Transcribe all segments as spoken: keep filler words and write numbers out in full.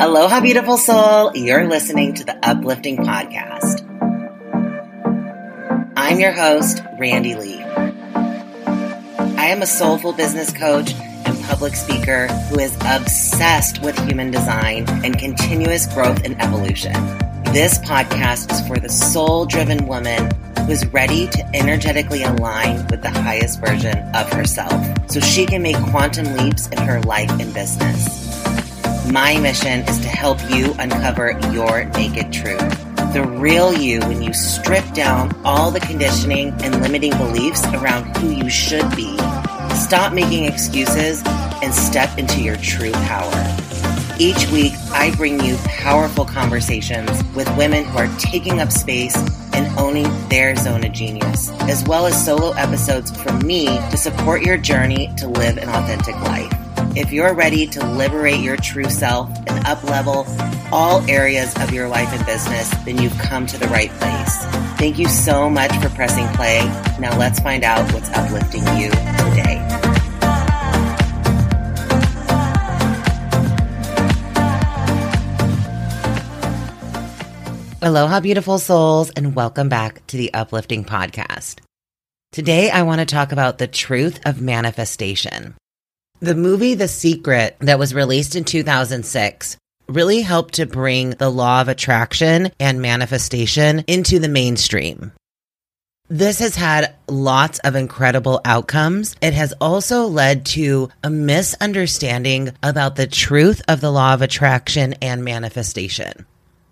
Aloha, beautiful soul. You're listening to the Uplifting Podcast. I'm your host, Randy Lee. I am a soulful business coach and public speaker who is obsessed with human design and continuous growth and evolution. This podcast is for the soul-driven woman who is ready to energetically align with the highest version of herself so she can make quantum leaps in her life and business. My mission is to help you uncover your naked truth, the real you when you strip down all the conditioning and limiting beliefs around who you should be. Stop making excuses and step into your true power. Each week, I bring you powerful conversations with women who are taking up space and owning their zone of genius, as well as solo episodes from me to support your journey to live an authentic life. If you're ready to liberate your true self and up-level all areas of your life and business, then you've come to the right place. Thank you so much for pressing play. Now let's find out what's uplifting you today. Aloha, beautiful souls, and welcome back to the Uplifting Podcast. Today, I want to talk about the truth of manifestation. The movie The Secret that was released in two thousand six really helped to bring the law of attraction and manifestation into the mainstream. This has had lots of incredible outcomes. It has also led to a misunderstanding about the truth of the law of attraction and manifestation.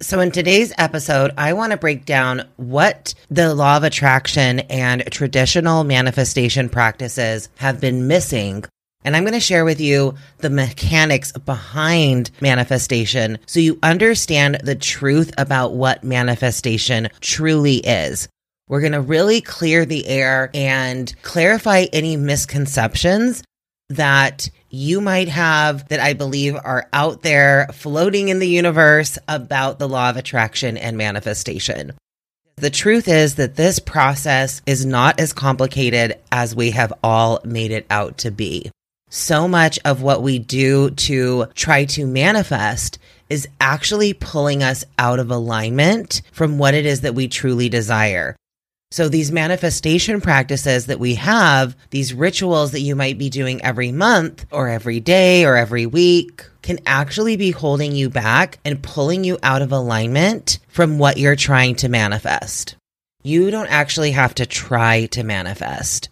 So in today's episode, I want to break down what the law of attraction and traditional manifestation practices have been missing. And I'm going to share with you the mechanics behind manifestation so you understand the truth about what manifestation truly is. We're going to really clear the air and clarify any misconceptions that you might have that I believe are out there floating in the universe about the law of attraction and manifestation. The truth is that this process is not as complicated as we have all made it out to be. So much of what we do to try to manifest is actually pulling us out of alignment from what it is that we truly desire. So these manifestation practices that we have, these rituals that you might be doing every month or every day or every week, can actually be holding you back and pulling you out of alignment from what you're trying to manifest. You don't actually have to try to manifest.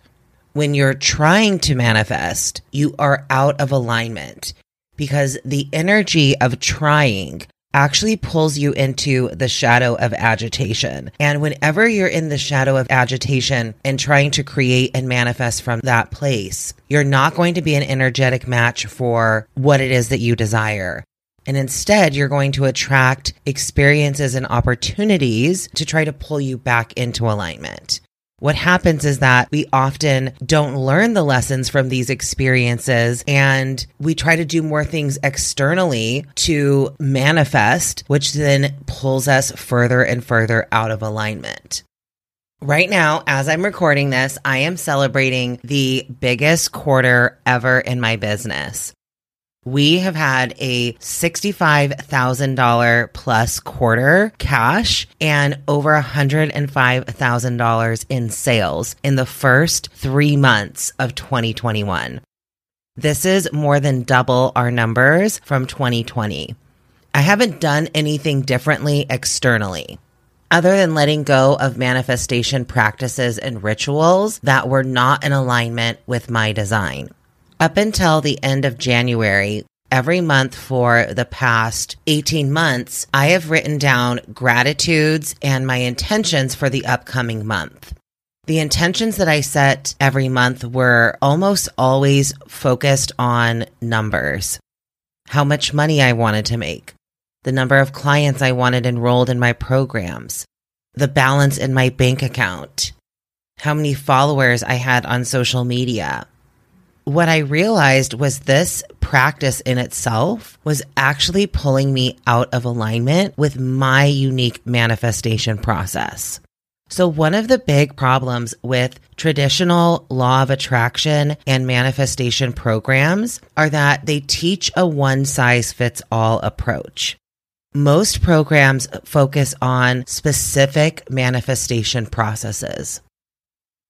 When you're trying to manifest, you are out of alignment because the energy of trying actually pulls you into the shadow of agitation. And whenever you're in the shadow of agitation and trying to create and manifest from that place, you're not going to be an energetic match for what it is that you desire. And instead, you're going to attract experiences and opportunities to try to pull you back into alignment. What happens is that we often don't learn the lessons from these experiences and we try to do more things externally to manifest, which then pulls us further and further out of alignment. Right now, as I'm recording this, I am celebrating the biggest quarter ever in my business. We have had a sixty-five thousand dollars plus quarter cash and over one hundred five thousand dollars in sales in the first three months of twenty twenty-one. This is more than double our numbers from twenty twenty. I haven't done anything differently externally, other than letting go of manifestation practices and rituals that were not in alignment with my design. Up until the end of January, every month for the past eighteen months, I have written down gratitudes and my intentions for the upcoming month. The intentions that I set every month were almost always focused on numbers, how much money I wanted to make, the number of clients I wanted enrolled in my programs, the balance in my bank account, how many followers I had on social media. What I realized was this practice in itself was actually pulling me out of alignment with my unique manifestation process. So one of the big problems with traditional law of attraction and manifestation programs are that they teach a one-size-fits-all approach. Most programs focus on specific manifestation processes.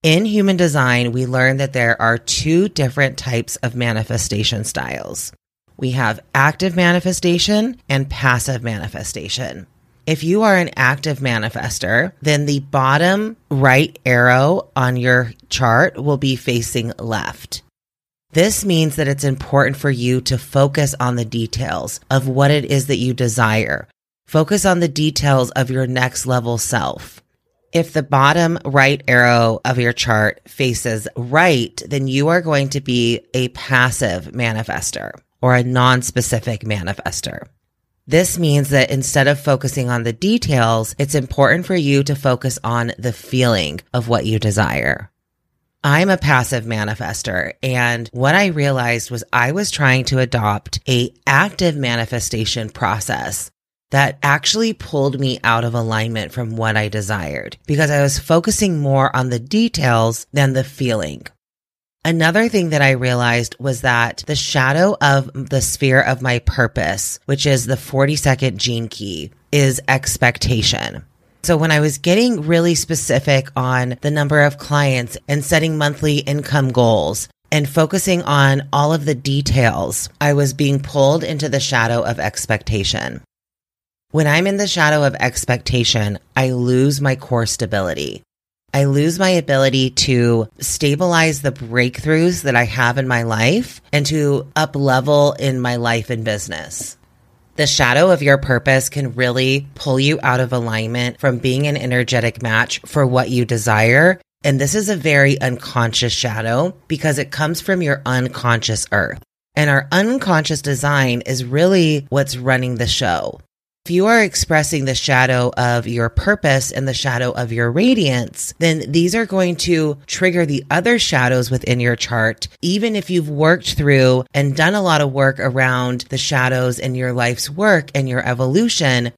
In Human Design, we learn that there are two different types of manifestation styles. We have active manifestation and passive manifestation. If you are an active manifester, then the bottom right arrow on your chart will be facing left. This means that it's important for you to focus on the details of what it is that you desire. Focus on the details of your next level self. If the bottom right arrow of your chart faces right, then you are going to be a passive manifester or a non-specific manifester. This means that instead of focusing on the details, it's important for you to focus on the feeling of what you desire. I'm a passive manifester, and what I realized was I was trying to adopt an active manifestation process that actually pulled me out of alignment from what I desired because I was focusing more on the details than the feeling. Another thing that I realized was that the shadow of the sphere of my purpose, which is the forty-second Gene Key, is expectation. So when I was getting really specific on the number of clients and setting monthly income goals and focusing on all of the details, I was being pulled into the shadow of expectation. When I'm in the shadow of expectation, I lose my core stability. I lose my ability to stabilize the breakthroughs that I have in my life and to up-level in my life and business. The shadow of your purpose can really pull you out of alignment from being an energetic match for what you desire. And this is a very unconscious shadow because it comes from your unconscious earth. And our unconscious design is really what's running the show. If you are expressing the shadow of your purpose and the shadow of your radiance, then these are going to trigger the other shadows within your chart, even if you've worked through and done a lot of work around the shadows in your life's work and your evolution.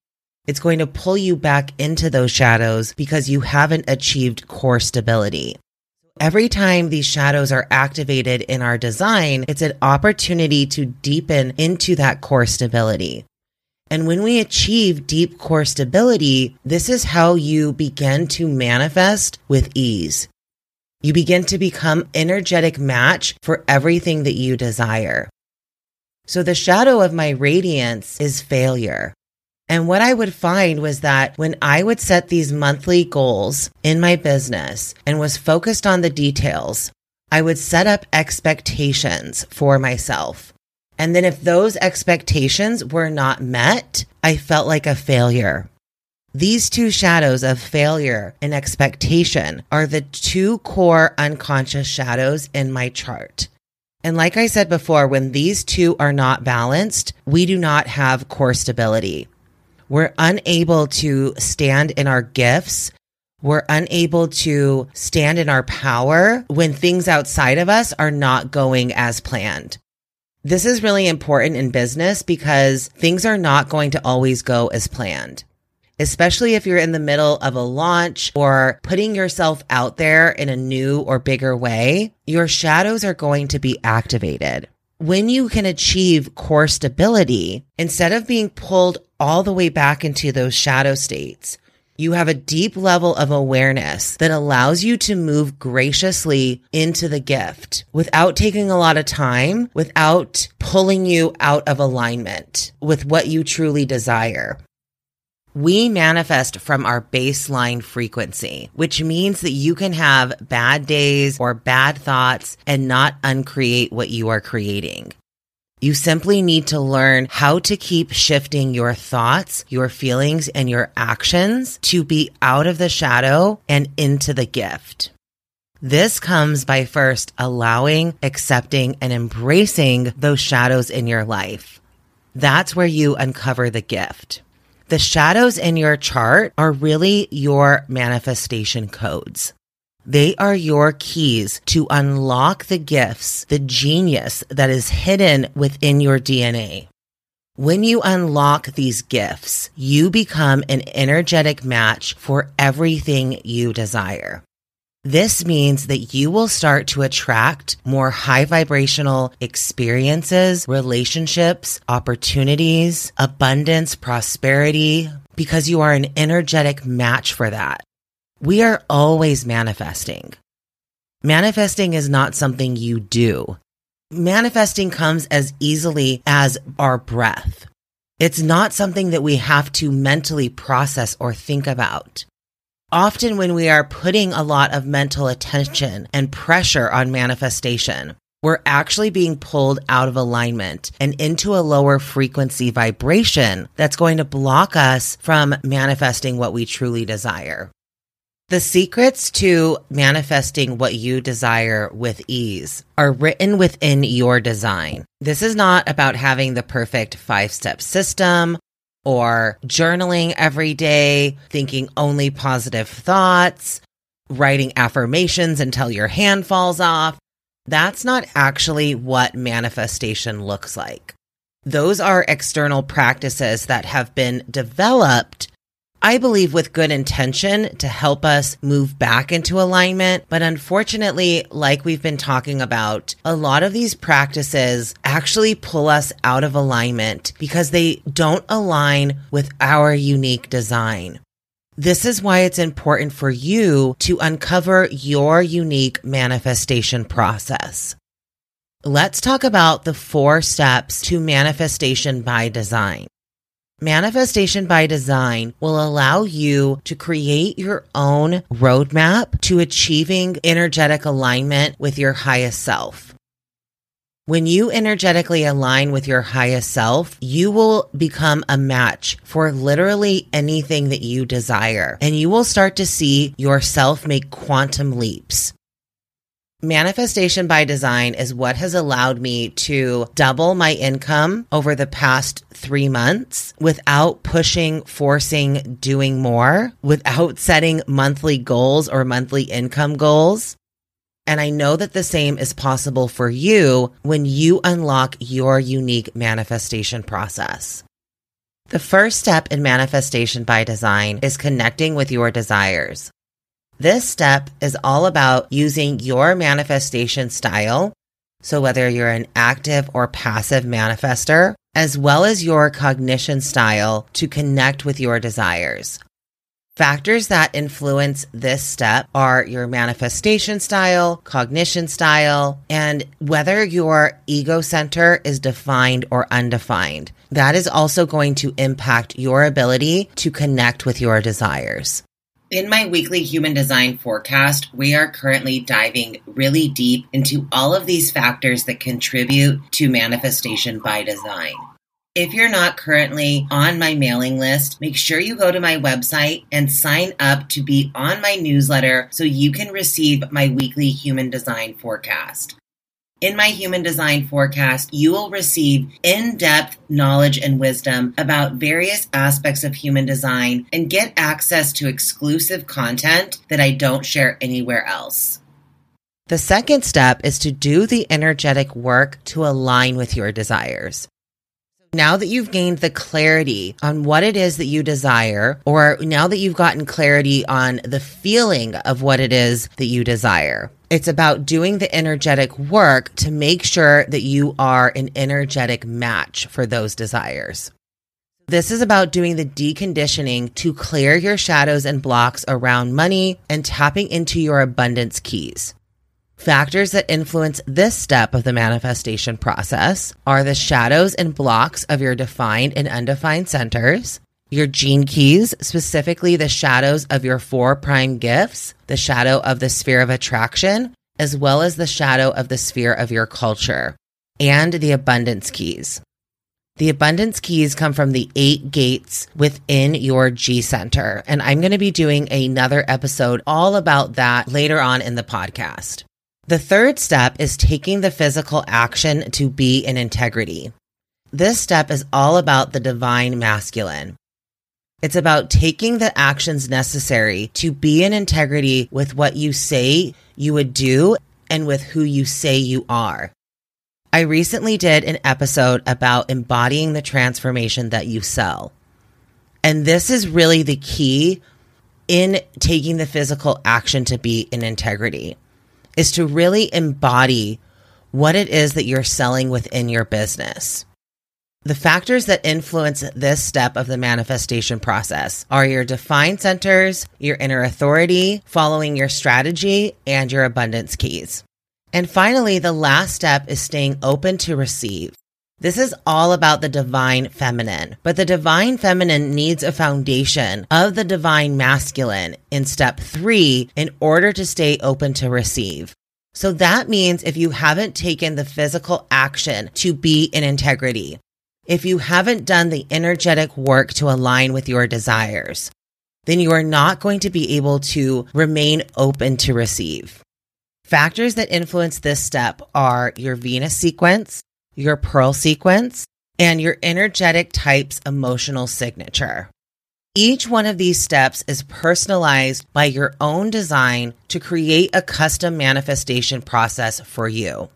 It's going to pull you back into those shadows because you haven't achieved core stability. Every time these shadows are activated in our design, it's an opportunity to deepen into that core stability. And when we achieve deep core stability, this is how you begin to manifest with ease. You begin to become energetic match for everything that you desire. So the shadow of my radiance is failure. And what I would find was that when I would set these monthly goals in my business and was focused on the details, I would set up expectations for myself. And then if those expectations were not met, I felt like a failure. These two shadows of failure and expectation are the two core unconscious shadows in my chart. And like I said before, when these two are not balanced, we do not have core stability. We're unable to stand in our gifts. We're unable to stand in our power when things outside of us are not going as planned. This is really important in business because things are not going to always go as planned, especially if you're in the middle of a launch or putting yourself out there in a new or bigger way. Your shadows are going to be activated. When you can achieve core stability, instead of being pulled all the way back into those shadow states, you have a deep level of awareness that allows you to move graciously into the gift without taking a lot of time, without pulling you out of alignment with what you truly desire. We manifest from our baseline frequency, which means that you can have bad days or bad thoughts and not uncreate what you are creating. You simply need to learn how to keep shifting your thoughts, your feelings, and your actions to be out of the shadow and into the gift. This comes by first allowing, accepting, and embracing those shadows in your life. That's where you uncover the gift. The shadows in your chart are really your manifestation codes. They are your keys to unlock the gifts, the genius that is hidden within your D N A. When you unlock these gifts, you become an energetic match for everything you desire. This means that you will start to attract more high vibrational experiences, relationships, opportunities, abundance, prosperity, because you are an energetic match for that. We are always manifesting. Manifesting is not something you do. Manifesting comes as easily as our breath. It's not something that we have to mentally process or think about. Often when we are putting a lot of mental attention and pressure on manifestation, we're actually being pulled out of alignment and into a lower frequency vibration that's going to block us from manifesting what we truly desire. The secrets to manifesting what you desire with ease are written within your design. This is not about having the perfect five-step system or journaling every day, thinking only positive thoughts, writing affirmations until your hand falls off. That's not actually what manifestation looks like. Those are external practices that have been developed, I believe, with good intention to help us move back into alignment. But unfortunately, like we've been talking about, a lot of these practices actually pull us out of alignment because they don't align with our unique design. This is why it's important for you to uncover your unique manifestation process. Let's talk about the four steps to manifestation by design. Manifestation by design will allow you to create your own roadmap to achieving energetic alignment with your highest self. When you energetically align with your highest self, you will become a match for literally anything that you desire, and you will start to see yourself make quantum leaps. Manifestation by design is what has allowed me to double my income over the past three months without pushing, forcing, doing more, without setting monthly goals or monthly income goals. And I know that the same is possible for you when you unlock your unique manifestation process. The first step in manifestation by design is connecting with your desires. This step is all about using your manifestation style, so whether you're an active or passive manifester, as well as your cognition style to connect with your desires. Factors that influence this step are your manifestation style, cognition style, and whether your ego center is defined or undefined. That is also going to impact your ability to connect with your desires. In my weekly Human Design forecast, we are currently diving really deep into all of these factors that contribute to manifestation by design. If you're not currently on my mailing list, make sure you go to my website and sign up to be on my newsletter so you can receive my weekly Human Design forecast. In my Human Design forecast, you will receive in-depth knowledge and wisdom about various aspects of human design and get access to exclusive content that I don't share anywhere else. The second step is to do the energetic work to align with your desires. Now that you've gained the clarity on what it is that you desire, or now that you've gotten clarity on the feeling of what it is that you desire, it's about doing the energetic work to make sure that you are an energetic match for those desires. This is about doing the deconditioning to clear your shadows and blocks around money and tapping into your abundance keys. Factors that influence this step of the manifestation process are the shadows and blocks of your defined and undefined centers, your gene keys, specifically the shadows of your four prime gifts, the shadow of the sphere of attraction, as well as the shadow of the sphere of your culture, and the abundance keys. The abundance keys come from the eight gates within your G center, and I'm going to be doing another episode all about that later on in the podcast. The third step is taking the physical action to be in integrity. This step is all about the divine masculine. It's about taking the actions necessary to be in integrity with what you say you would do and with who you say you are. I recently did an episode about embodying the transformation that you sell. And this is really the key in taking the physical action to be in integrity, is to really embody what it is that you're selling within your business. The factors that influence this step of the manifestation process are your defined centers, your inner authority, following your strategy, and your abundance keys. And finally, the last step is staying open to receive. This is all about the divine feminine, but the divine feminine needs a foundation of the divine masculine in step three in order to stay open to receive. So that means if you haven't taken the physical action to be in integrity, if you haven't done the energetic work to align with your desires, then you are not going to be able to remain open to receive. Factors that influence this step are your Venus sequence, your Pearl sequence, and your energetic type's emotional signature. Each one of these steps is personalized by your own design to create a custom manifestation process for you.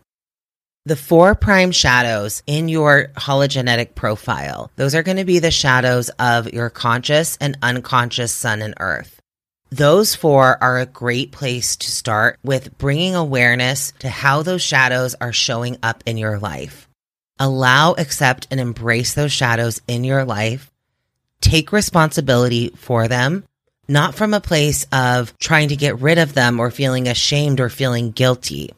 The four prime shadows in your hologenetic profile, those are going to be the shadows of your conscious and unconscious sun and earth. Those four are a great place to start with bringing awareness to how those shadows are showing up in your life. Allow, accept, and embrace those shadows in your life. Take responsibility for them, not from a place of trying to get rid of them or feeling ashamed or feeling guilty,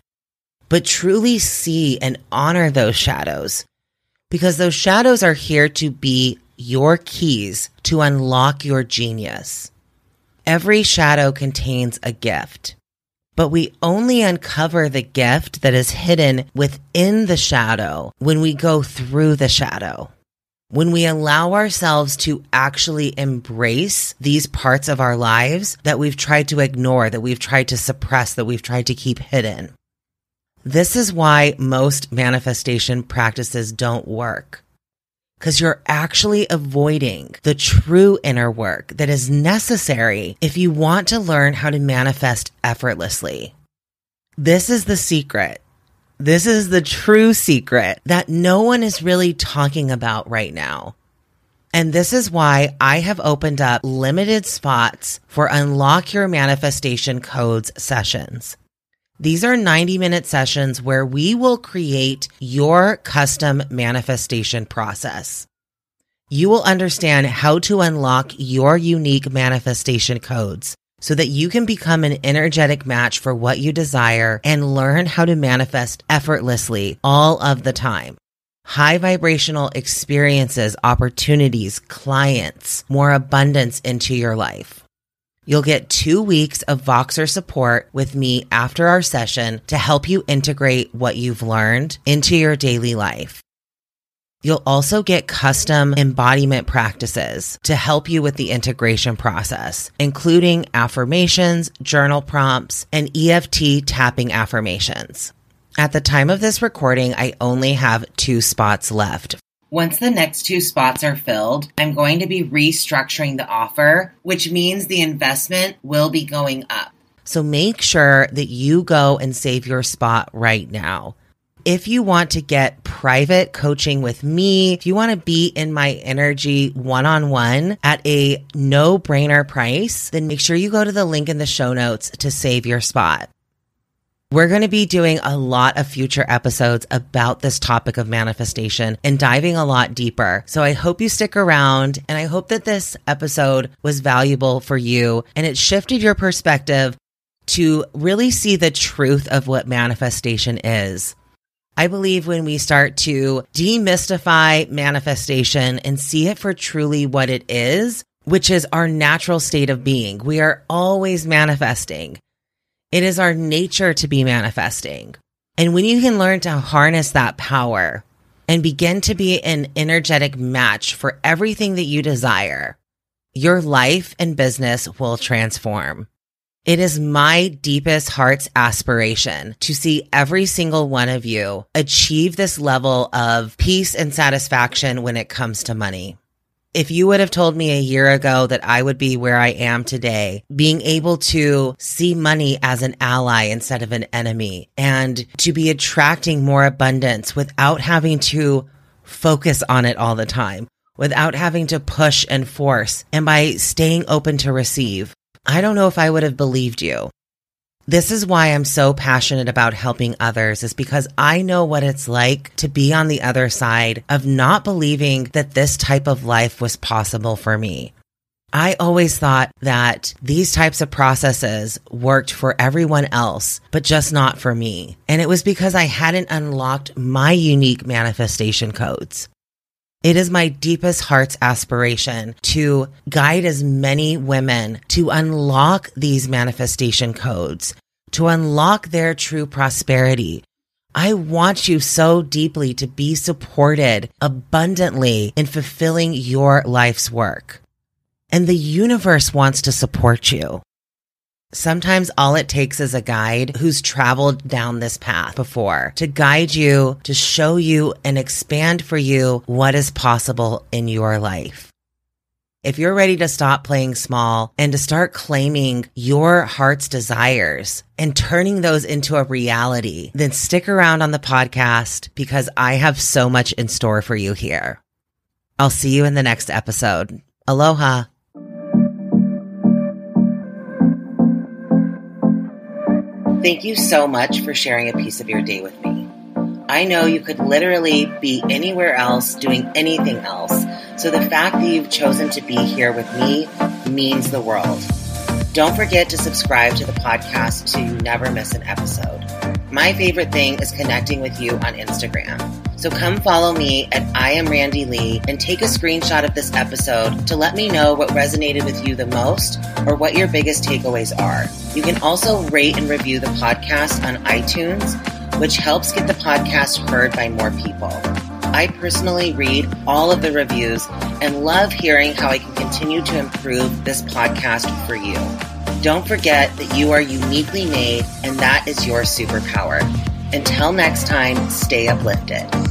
but truly see and honor those shadows, because those shadows are here to be your keys to unlock your genius. Every shadow contains a gift, but we only uncover the gift that is hidden within the shadow when we go through the shadow, when we allow ourselves to actually embrace these parts of our lives that we've tried to ignore, that we've tried to suppress, that we've tried to keep hidden. This is why most manifestation practices don't work, because you're actually avoiding the true inner work that is necessary if you want to learn how to manifest effortlessly. This is the secret. This is the true secret that no one is really talking about right now. And this is why I have opened up limited spots for Unlock Your Manifestation Codes sessions. These are ninety minute sessions where we will create your custom manifestation process. You will understand how to unlock your unique manifestation codes so that you can become an energetic match for what you desire and learn how to manifest effortlessly all of the time. High vibrational experiences, opportunities, clients, more abundance into your life. You'll get two weeks of Voxer support with me after our session to help you integrate what you've learned into your daily life. You'll also get custom embodiment practices to help you with the integration process, including affirmations, journal prompts, and E F T tapping affirmations. At the time of this recording, I only have two spots left. Once the next two spots are filled, I'm going to be restructuring the offer, which means the investment will be going up. So make sure that you go and save your spot right now. If you want to get private coaching with me, if you want to be in my energy one-on-one at a no-brainer price, then make sure you go to the link in the show notes to save your spot. We're going to be doing a lot of future episodes about this topic of manifestation and diving a lot deeper. So I hope you stick around, and I hope that this episode was valuable for you and it shifted your perspective to really see the truth of what manifestation is. I believe when we start to demystify manifestation and see it for truly what it is, which is our natural state of being, we are always manifesting. It is our nature to be manifesting. And when you can learn to harness that power and begin to be an energetic match for everything that you desire, your life and business will transform. It is my deepest heart's aspiration to see every single one of you achieve this level of peace and satisfaction when it comes to money. If you would have told me a year ago that I would be where I am today, being able to see money as an ally instead of an enemy, and to be attracting more abundance without having to focus on it all the time, without having to push and force, and by staying open to receive, I don't know if I would have believed you. This is why I'm so passionate about helping others, is because I know what it's like to be on the other side of not believing that this type of life was possible for me. I always thought that these types of processes worked for everyone else, but just not for me. And it was because I hadn't unlocked my unique manifestation codes. It is my deepest heart's aspiration to guide as many women to unlock these manifestation codes, to unlock their true prosperity. I want you so deeply to be supported abundantly in fulfilling your life's work. And the universe wants to support you. Sometimes all it takes is a guide who's traveled down this path before to guide you, to show you and expand for you what is possible in your life. If you're ready to stop playing small and to start claiming your heart's desires and turning those into a reality, then stick around on the podcast because I have so much in store for you here. I'll see you in the next episode. Aloha. Thank you so much for sharing a piece of your day with me. I know you could literally be anywhere else doing anything else, so the fact that you've chosen to be here with me means the world. Don't forget to subscribe to the podcast so you never miss an episode. My favorite thing is connecting with you on Instagram. So come follow me at I am Randy Lee and take a screenshot of this episode to let me know what resonated with you the most or what your biggest takeaways are. You can also rate and review the podcast on iTunes, which helps get the podcast heard by more people. I personally read all of the reviews and love hearing how I can continue to improve this podcast for you. Don't forget that you are uniquely made and that is your superpower. Until next time, stay uplifted.